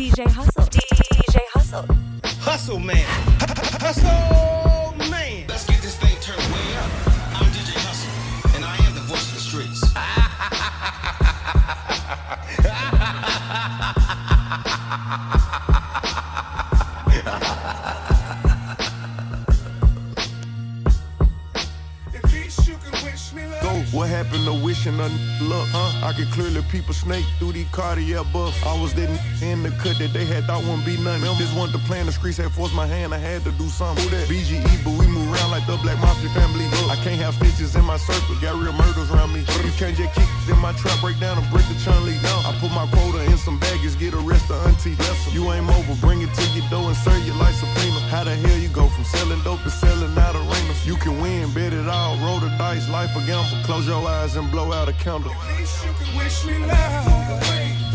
DJ Hustle. DJ Hustle. Hustle, man. Hustle, man. Let's get this thing turned way up. I'm DJ Hustle, and I am the voice of the streets. What happened to wishing nothing luck? I could clearly peep a snake through the cardiac buff. I was that in the cut that they had thought wouldn't be nothing. Just wanted to play in the streets, had forced my hand, I had to do something. Who that? BGE, but we move around like the Black Mafia family. I can't have snitches in my circle, got real murders around me. You can't just kick in my trap, break down and break the Chun Li down. I put my quota in some baggage, get a rest of auntie. You ain't mobile, bring it to your door and serve you like Supreme. How the hell you go from selling dope to selling out arenas? You can win, bet it all, roll the dice, life a gamble. Close your eyes and blow out a candle. At least you can wish me love.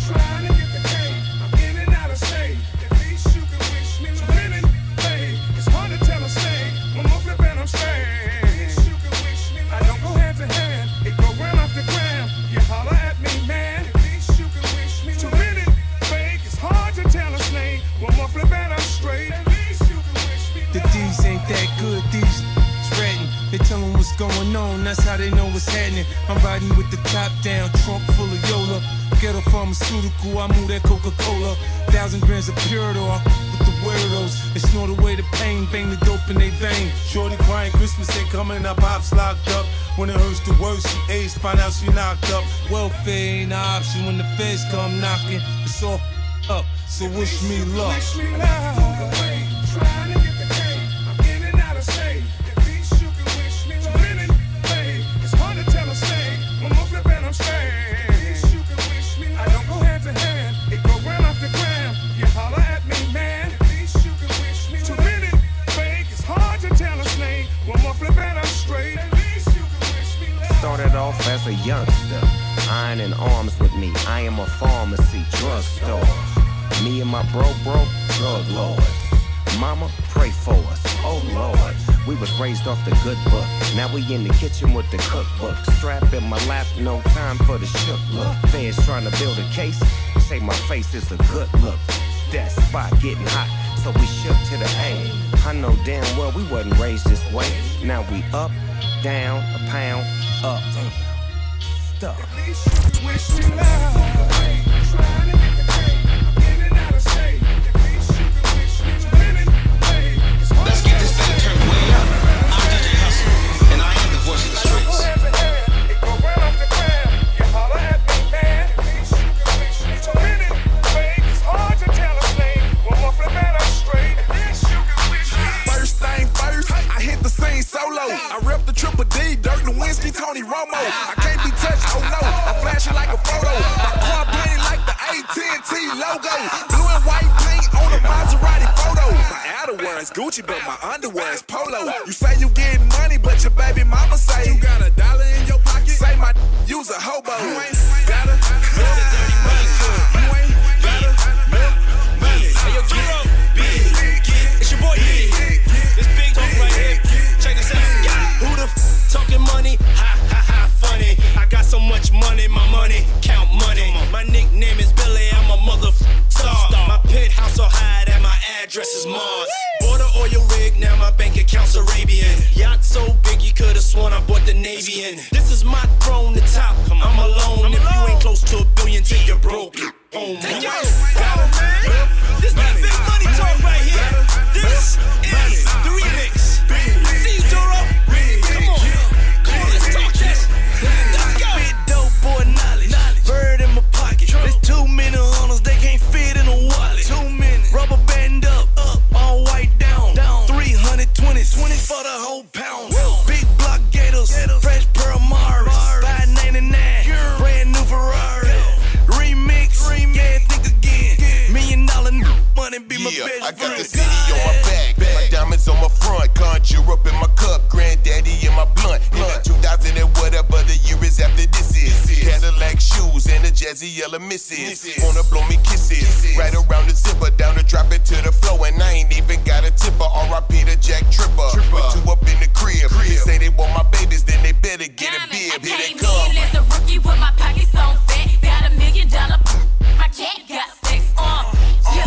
Trying to get the cake. I'm in and out of shape. At least you can wish me love. Winning play. It's hard to tell a stake. I'm off flip and I'm straight. At least you can wish me love. I don't go hand to hand. It go round off the ground. You holler at me, man. At least you can wish me love. Winning fake. It's hard to tell a snake. I'm off flip and I'm straight. At least you can wish me love. The D's ain't that good. These spreading. They tell them what's going on, that's how they know what's happening. I'm riding with the top down, trunk full of Yola. Get a pharmaceutical, I move that Coca Cola. 1,000 grams of Purito, I with the weirdos. They snort away the pain, bang the dope in they vein. Shorty crying, Christmas ain't coming, our pops locked up. When it hurts the worst, she aged, find out she knocked up. Welfare ain't an option when the feds come knocking. It's all up, so wish me luck. Wish me luck. Started off as a youngster, iron in arms with me. I am a pharmacy drugstore. Me and my bro, drug lords. Mama, pray for us, oh Lord. We was raised off the good book. Now we in the kitchen with the cookbook. Strap in my lap, no time for the shook look. Fans trying to build a case, say my face is a good look. That spot getting hot, so we shook to the aim. I know damn well we wasn't raised this way. Now we up, down, a pound, up, damn, stuck. At least you wish me love. Trying to get the cake, in and out of shape. At least you can wish me love. Winning play. Let's get this thing turned way up. I'm DJ Hustle, and I am the voice of the streets. It go right off the ground. You holler at me, man. At least you can wish me love. Winning play. It's hard to tell us name. One more flip at us. I hit the scene solo. I rep the Triple D, Dirk Nowinski, Tony Romo. I can't be touched, oh no. I'm flashing like a photo. My car painted like the AT&T logo. Blue and white paint on a Maserati photo. My outerwear is Gucci, but my underwear is Polo. You say you getting money, but your baby mama say you got $1 in your pocket. Say my use a hobo. You ain't gotta milk dirty money. You ain't gotta milk money. Hey yo, Guru, big. It's your boy E. This big talk right here, check this out. Yeah. Who the f talking money? Ha ha ha, funny. I got so much money, my money count money. My nickname is Billy, I'm a motherfucking star. My penthouse so high that my address is Mars. Bought an oil rig, now my bank account's Arabian. Yacht so big you could've sworn I bought the Navy in. This is my throne, the top. I'm alone. If you ain't close to $1 billion, take your broke home. Hey, yo, man. This that big money talk right here. This is the remix. See you, Doro. Come on, let's talk this. Let's go. Big dope boy knowledge. Bird in my pocket. There's too many honors, they can't fit in a wallet. Too many. Rubber band up, all white down. 320s, 20 for the whole pound. Woo. Big block gators, fresh pearl Mars. 599, brand new Ferrari. Yeah. Remix, yeah, think again. Yeah. $1 million money be my best friend. I got the city. On my front, conjure up in my cup, granddaddy in my blunt. 2000 and whatever the year is after this is. Cadillac shoes and a jazzy yellow missus. Wanna blow me kisses, right around the zipper, down to drop it to the flow, and I ain't even got a tipper. R.I.P. to Jack Tripper. Put two up in the crib. They say they want my babies, then they better get a bib. Here they come. I came in as a rookie with my pockets on fat. Got $1 million, my cat got six. Yeah.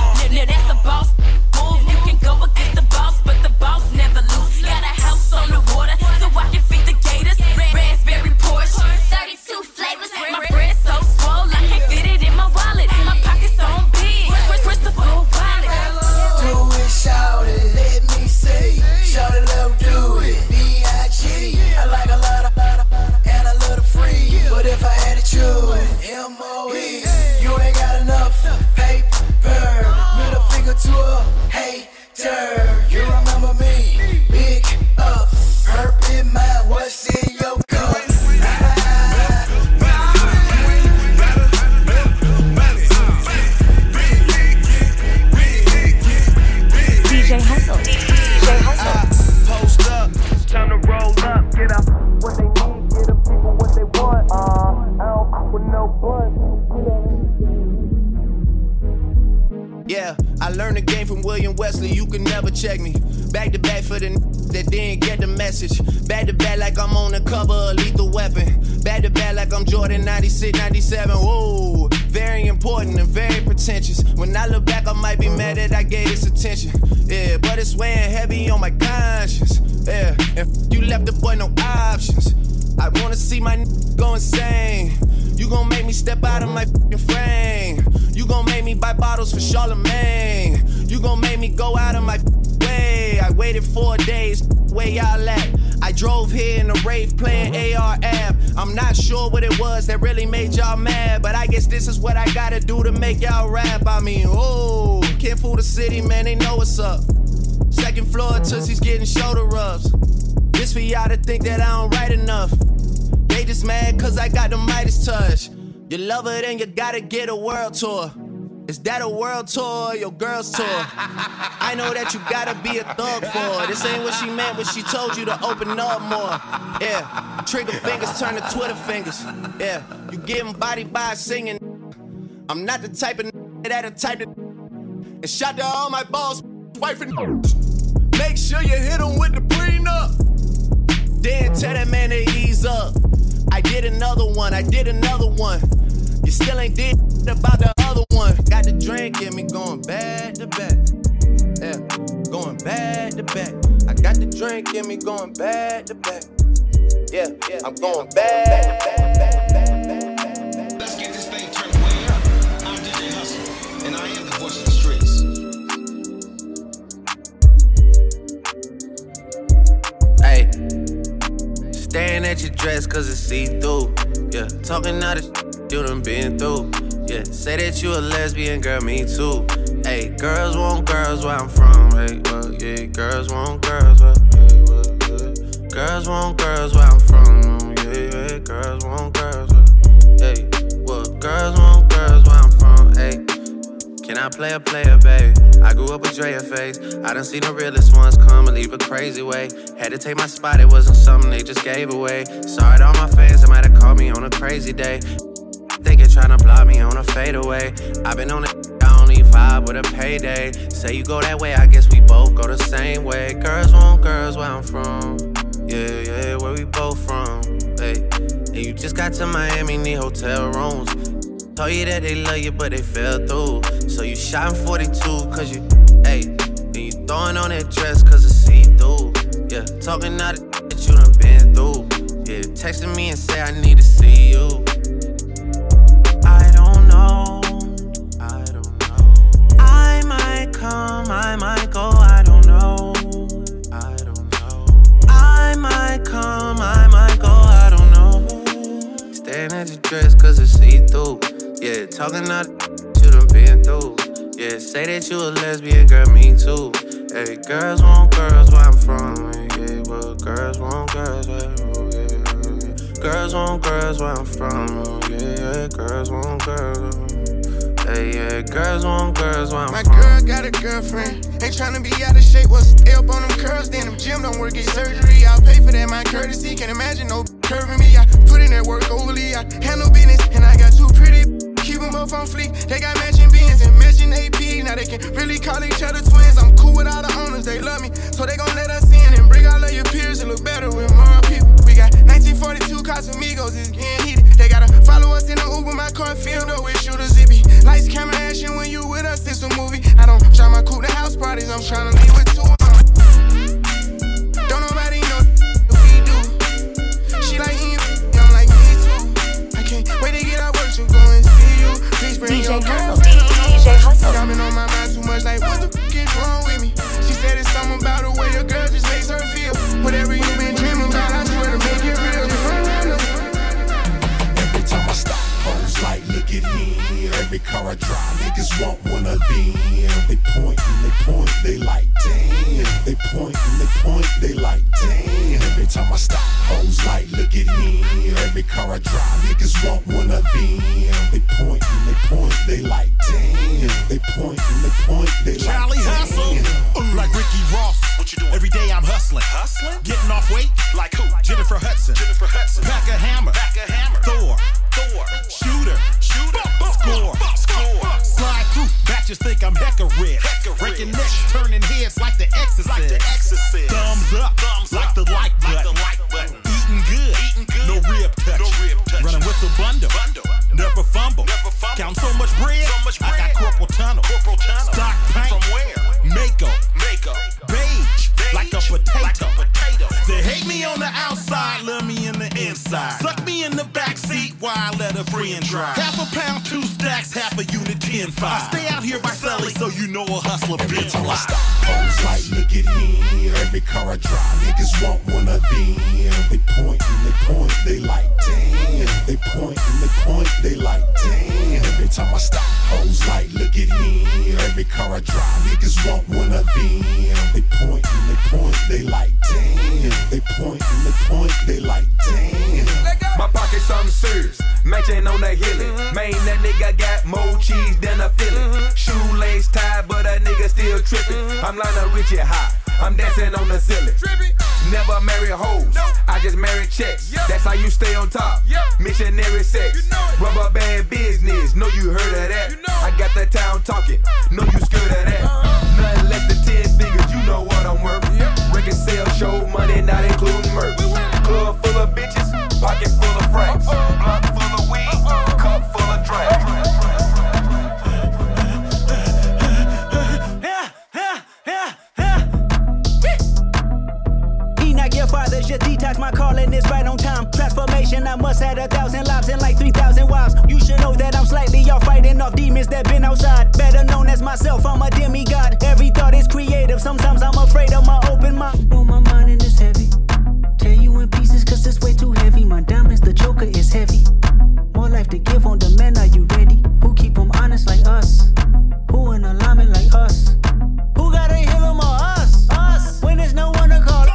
Yeah, I learned the game from William Wesley, you can never check me. Back to back for the that didn't get the message. Back to back like I'm on the cover of Lethal Weapon. Back to back like I'm Jordan 96, 97, whoa. Very important and very pretentious. When I look back, I might be mad that I gave this attention. Yeah, but it's weighing heavy on my conscience. Yeah, and you left the boy no options. I wanna see my go insane. You gon' make me step out of my frame. You gon' make me buy bottles for Charlamagne. You gon' make me go out of my way. I waited 4 days, where y'all at? I drove here in a rave playing AR app. I'm not sure what it was that really made y'all mad, but I guess this is what I gotta do to make y'all rap. I mean, ooh, can't fool the city, man, they know what's up. Second floor Tootsie's getting shoulder rubs. This for y'all to think that I don't write enough. They just mad cause I got the Midas touch. You love her, then you gotta get a world tour. Is that a world tour or your girl's tour? I know that you gotta be a thug for her. This ain't what she meant when she told you to open up more. Yeah, trigger fingers turn to Twitter fingers. Yeah, you getting bodied by a singing. I'm not the type of that a type of. And shout to all my boss, wife and. Make sure you hit them with the prenup. Then tell that man to ease up. I did another one. You still ain't did about the other one. Got the drink in me going back to back. Yeah, going back to back. I got the drink in me going back to back. Yeah, yeah, I'm going back to back. Let's get this thing turned way up. I'm DJ Hustle, and I am the voice of the streets. Hey, staring at your dress cause it's see-through. Yeah, talking out of you done been through, yeah. Say that you a lesbian, girl, me too. Hey, girls want girls where I'm from, hey, well, yeah. Girls want girls where, hey, well, yeah. Girls want girls where I'm from, yeah, yeah. Girls want girls where, hey, well, girls want girls where I'm from, hey. Can I play a player, baby? I grew up with Dre Faze. I done seen the realest ones come and leave a crazy way. Had to take my spot, it wasn't something they just gave away. Sorry to all my fans, they might have called me on a crazy day. Thinking tryna block me on a fadeaway. I've been on the I only vibe with a payday. Say you go that way, I guess we both go the same way. Girls want girls where I'm from. Yeah, yeah, where we both from. Hey, and you just got to Miami, need hotel rooms. Told you that they love you, but they fell through. So you shot in 42, cause you, hey, and you throwing on that dress cause it's see-through. Yeah, talking out of that you done been through. Yeah, texting me and say I need to see you. I don't know. I might come, I might go, I don't know. I might come, I might go, I don't know. Staring at your dress cause it's see-through. Yeah, talking out the you done been through. Yeah, say that you a lesbian, girl, me too. Hey, girls want girls where I'm from. Yeah, well, girls want girls where I'm from. Girls want girls where I'm from, oh yeah, yeah, girls want girls. Hey, yeah, girls want girls where I'm from. My girl got a girlfriend, ain't tryna be out of shape. What's the help on them curls? Then them gym don't work, get surgery. I'll pay for that, my courtesy. Can't imagine no curving me. I put in that work overly, I handle business. And I got two pretty, keep them both on fleek. They got matching beans and matching AP. Now they can really call each other twins. I'm cool with all the owners, they love me. So they gon' let us in and bring all of your peers. It look better with more people. 1942 Casamigos is getting heated. They gotta follow us in the Uber, my car filled up with shooters. It be lights, camera, action when you with us, it's a movie. I don't drive my coupe to house parties, I'm tryna leave with two of them. Don't nobody know what we do. She like him, I'm like me too. I can't wait to get out work, you go and see you. Please bring DJ your girlfriend. DJ Hustle. Coming on my mind too much, like what the fuck is wrong with me? She said it's something about the way your girl just makes her feel. Whatever you been dreaming about, I swear to make it real. Every time I stop, hoes like, look at him. Every car I drive, niggas want one of them. They point, they like, damn. They point, they like, damn. Every time I stop, hoes like, look at him. Every car I drive, niggas want one of them. They point, they like, damn. They point, they like, damn. Charlie Hustle, like Ricky Ross. What you doing? Every day I'm hustling, getting off weight like who? Jennifer Hudson. Back a hammer. Thor. Shooter. Score. Slide through. Back Bitches think I'm hecka red. Breaking necks, turning heads like the exorcist. Thumbs up, like the like button. Eating good, no rib touch. Running with the bundle. Never fumble. Count so much bread. I got corporal tunnel. Stock paint. From where? Mako. Beige. Like a potato. They hate me on the outside, love me in the inside. Suck me in the backseat while I let a friend drive. Half a pound, 2 stacks, half a unit, 10-5. I stay out here by Sally, so you know a hustler bitch a lot. Pose like, look at here. Every car I drive, niggas want one of them. They point, they like damn. They point, they like damn. Every time I stop, hoes like, look at him. Every car I drive, niggas want one of them. They point, they like damn. They point, they like damn. My pocket something serious, matching on that healing. Man, that nigga got more cheese than a filling. Shoelace tied, but a nigga still tripping. I'm Lionel Richie high, I'm dancing on the ceiling. Never marry hoes, nope. I just marry checks. Yep. That's how you stay on top. Yep. Missionary sex, you know, rubber band business. Know you heard of that? You know. I got the town talking. Know you scared of that? Nothing less than 10 figures. You know what I'm worth. Yep. Record sales show money, not including merch. Club full of bitches, pocket full of francs, block full of weed, cup full of drinks. Fathers just detox, my calling is right on time. Transformation, I must have 1,000 lives and like 3,000 wives. You should know that I'm slightly off, fighting off demons that been outside. Better known as myself, I'm a demigod. Every thought is creative, sometimes I'm afraid of my open mind. Oh, my mind and it's heavy. Tear you in pieces cause it's way too heavy. My diamonds, the joker is heavy. More life to give on demand, are you ready? Who keep them honest like us? Who in alignment like us? Who gotta heal them or us? Us, when there's no one to call.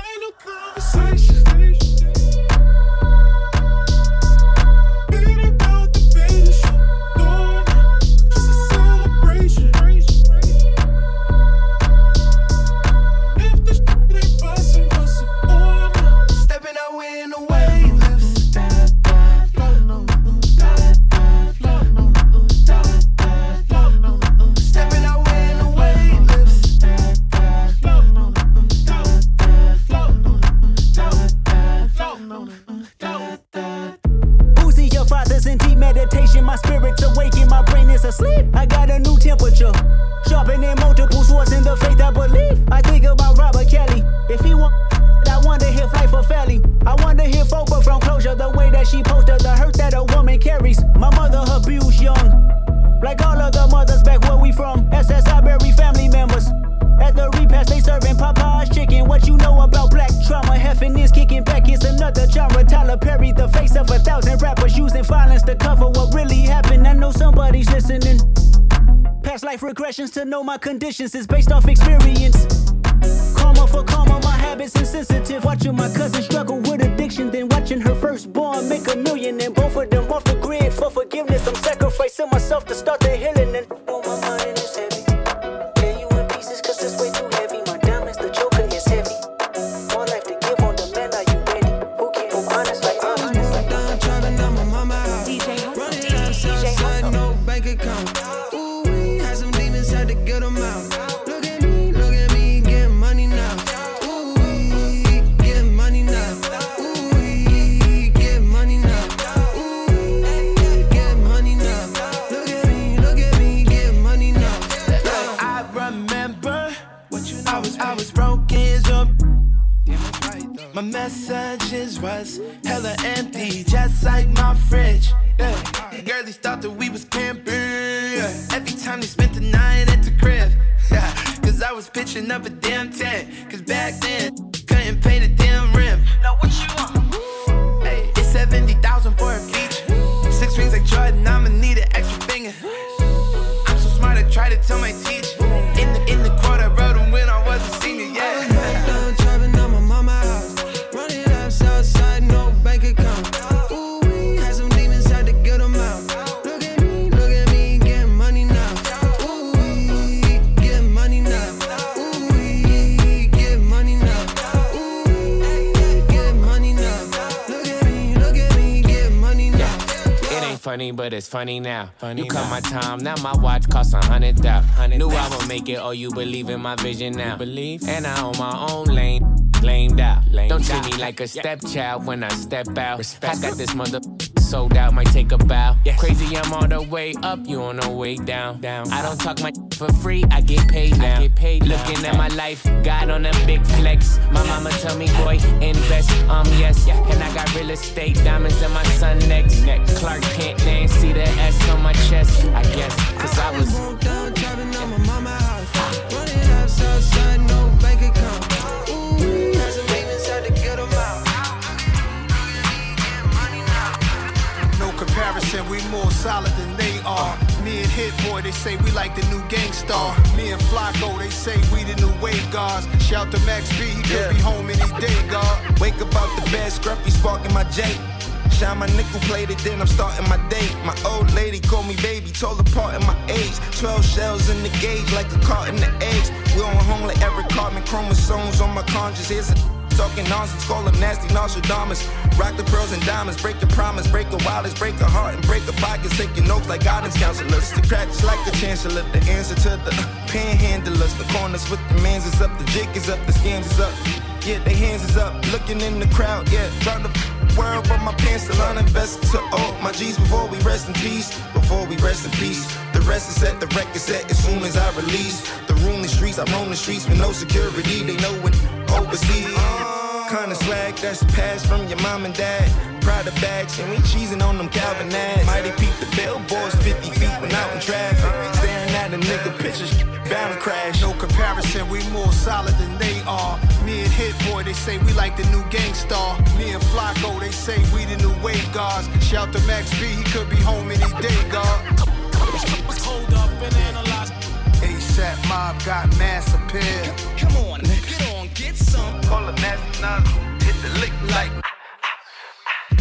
My spirit's awakened, my brain is asleep. I got a new temperature, sharpening multiple swords in the faith I believe. I think about Robert Kelly. If he want, I wonder if life or felly. I wonder if Oprah from closure, the way that she posted, the hurt that a woman carries. My mother abused young, like all other mothers back where we from. SSI buried family members. At the repast, they serving Popeye's chicken. What you know about black trauma? Heffin is kicking back. It's another genre. Tyler Perry, the face of 1,000 rappers, using violence to cover what really happened. I know somebody's listening. Past life regressions to know my conditions is based off experience. Karma for karma, my habits insensitive. Watching my cousin struggle with addiction, then watching her firstborn make $1 million, and both of them off the grid for forgiveness. I'm sacrificing myself to start the healing. And oh, my mind is heavy. Messages was hella empty, just like my fridge. Yeah. Girlies thought that we was camping. Yeah. Every time they spent the night at the crib. Yeah. Cause I was pitching up a damn tent. Cause back then, couldn't pay the damn rent. Now what you want? Hey, it's 70,000 for a beach. 6 rings like Jordan, I'ma need an extra finger. I'm so smart, I try to tell my teacher. In the court, I wrote them when I was a senior. Yeah. funny, but it's funny now. Funny you cut now. My time, now my watch costs $100,000. Knew I would make it, oh, you believe in my vision now. Believe? And I own my own lane. Lamed out. Lamed Don't treat out. Me like a stepchild when I step out. Respect. I got this mother sold out, might take a bow. Yes. Crazy, I'm all the way up, you on the way down. I don't talk my for free, I get paid now. Looking at my life, God on a big flex. My mama tell me, boy, invest, yes. Yeah. And I got real estate, diamonds in my son neck. Clark Kent, they ain't see the S on my chest, I guess. Cause I was moved up, driving on my mama house. Running outside, son, no bank account. Comparison, we more solid than they are. Me and Hitboy, they say we like the new Gang Starr. Me and Flygo, they say we the new wave guards. Shout to Max B, he could be home any day, God. Wake up out the bed, scruffy sparking my J. Shine my nickel plated, then I'm starting my day. My old lady called me baby, told apart in my age. 12 shells in the gauge, like a cart in the eggs. We on home like Eric Cartman, chromosomes on my conscience. Here's a talking nonsense, call them nasty Nostradamus. Rock the pearls and diamonds, break the promise, break the wallets, break the heart, and break the pockets. Taking notes like guidance counselors. The cracks like the chancellor, the answer to the panhandlers. The corners with the mans is up, the jig is up, the scams is up. Yeah, they hands is up, looking in the crowd, yeah. Trying to world, but my pants still uninvested. To all my G's before we rest in peace, before we rest in peace. The rest is set, the record set as soon as I release. The room, the streets, I roam the streets with no security. They know when overseas. Kinda slag that's passed from your mom and dad. Pride of bags, and we cheesing on them Calvin ads. Mighty peep the billboards, 50 feet when out in traffic. Staring at a nigga pictures, bound to crash. No comparison, we more solid than they are. Me and Hitboy, they say we like the new Gang Starr. Me and Flygo, they say we the new wave guards. Shout to Max B, he could be home any day, God. Hold up and analyze. ASAP Mob got mass appeal. Come on, get on, get some. Call a nasty none, hit the lick like.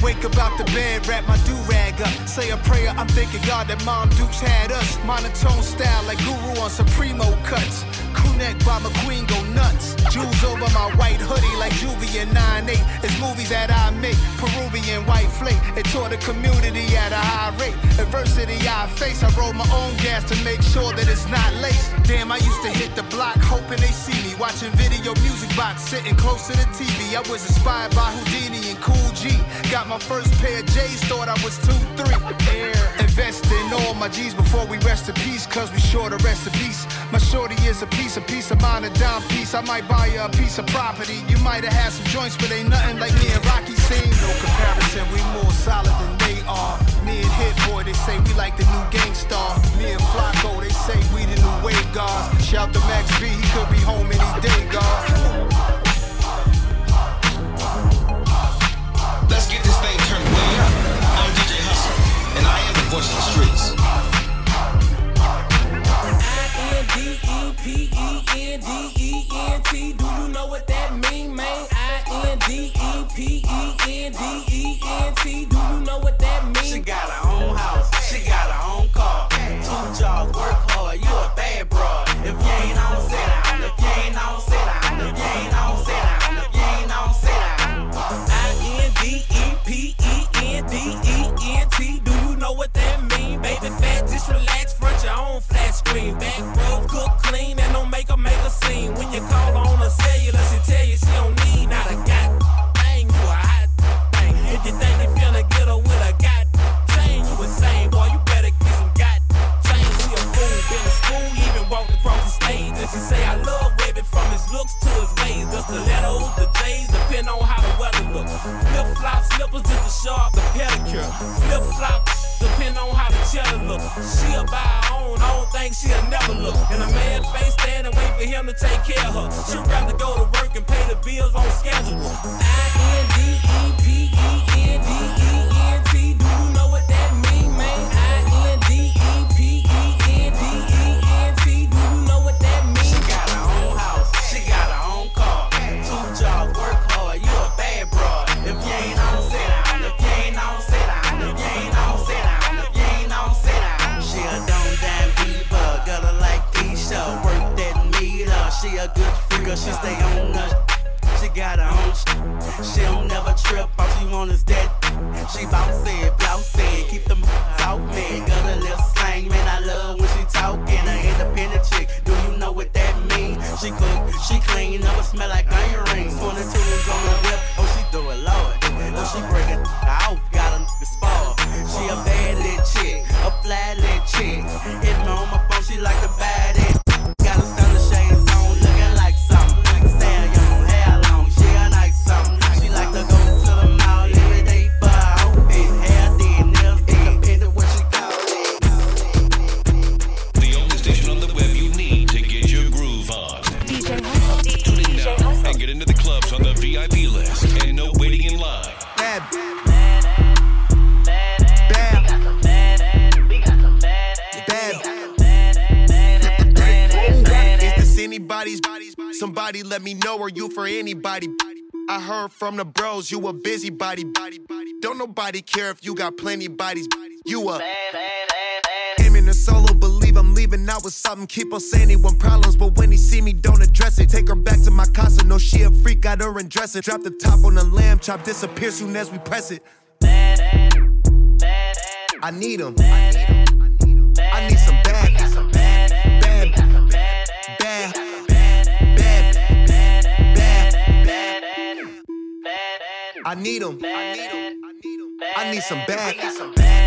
Wake up out the bed, wrap my do-rag up. Say a prayer, I'm thanking God that Mom Dukes had us. Monotone style like Guru on Supremo cuts. Kunek by McQueen go nuts. Jewels over my white hoodie like Juvie in 9-8. It's movies that I make, Peruvian white flake. It taught the community at a high rate. Adversity I face, I roll my own gas to make sure that it's not laced. Damn, I used to hit the block hoping they see me. Watching video music box, sitting close to the TV. I was inspired by Houdini and Cool G. Got my first pair of J's, thought I was 2-3. Invest in all my G's before we rest in peace, cause we sure to rest in peace. My shorty is a piece of mine, a dime piece. I might buy you a piece of property. You might have had some joints, but ain't nothing like me and Rocky seen. No comparison, we more solid than they are. Me and Hitboy, they say we like the new Gang Starr. Me and Flygo, they say we the new wave guards. Shout to Max B, he could be home any day, God. Let's get this thing turned way up. I'm DJ Hustle, and I am the voice of the streets. I-N-D-E-P-E-N-D-E-N-T. Do you know what that mean, man? I-N-D-E-P-E-N-D-E-N-T. Do you know what that mean? She got her own house. She got her own car. 2 jobs, work hard. You a bad broad. If you ain't on set out, if you ain't on set out, if you ain't on set out, if you ain't on set out. I-N-D-E-P-E-N-D-E-N-T. Do you know what that mean? Baby fat, just relax, front your own flat screen. Back row, cook clean, and don't make a scene. When you call on a cellular, she tell you she don't need not a god thing. You a hot thing. If you think you finna get her with a god chain, you insane, boy, you better get some god chain. She a fool, been to school, even walked across the stage. And she say I love baby from his looks to his ways. The stilettos, the J's, depend on how the weather looks. Flip-flop slippers just to show off the pedicure. Flip-flop, depend on how the cheddar look. She'll buy her own, I don't think she'll never look. And a man face stand and wait for him to take care of her. She'd rather go to work and pay the bills on schedule. I-N-D-E-P-E-N-D-E-N-T. Do you know what that mean, man? I-N-D-E-P-E-N-D-E-N-T. Do you know what that mean? She got her own house, she got her own car. 2 jobs, work hard, you a bad broad. If you ain't on set out, if you ain't on set out, if you ain't on set out, if you ain't on set out. She a dumb damn diva, gotta like Keisha, work that meter. She a good freaker, she stay on the She got her own shit. She don't never trip. All she want is that. She bounce it, blouse it. Keep them out, man. Got a little slang, man. I love when she talking. An independent chick. Do you know what that mean? She cook, she clean. Never smell like iron rings. 22 is on the whip. Oh, she do it, Lord. Oh, she break it out. Got a nigga spar. She a bad little chick. A fly little chick. Hit me on my phone. She like the bad ass. Got a stunner shades on. Looking like something. Somebody let me know, are you for anybody? I heard from the bros, you a busybody. Don't nobody care if you got plenty bodies. You a aiming a solo, believe I'm leaving out with something. Keep on saying he want problems, but when he see me, don't address it. Take her back to my casa, no, she a freak, got her undressed. Drop the top on the lamb chop, disappear soon as we press it. I need him. I need some bad. I need 'em. I need some bad.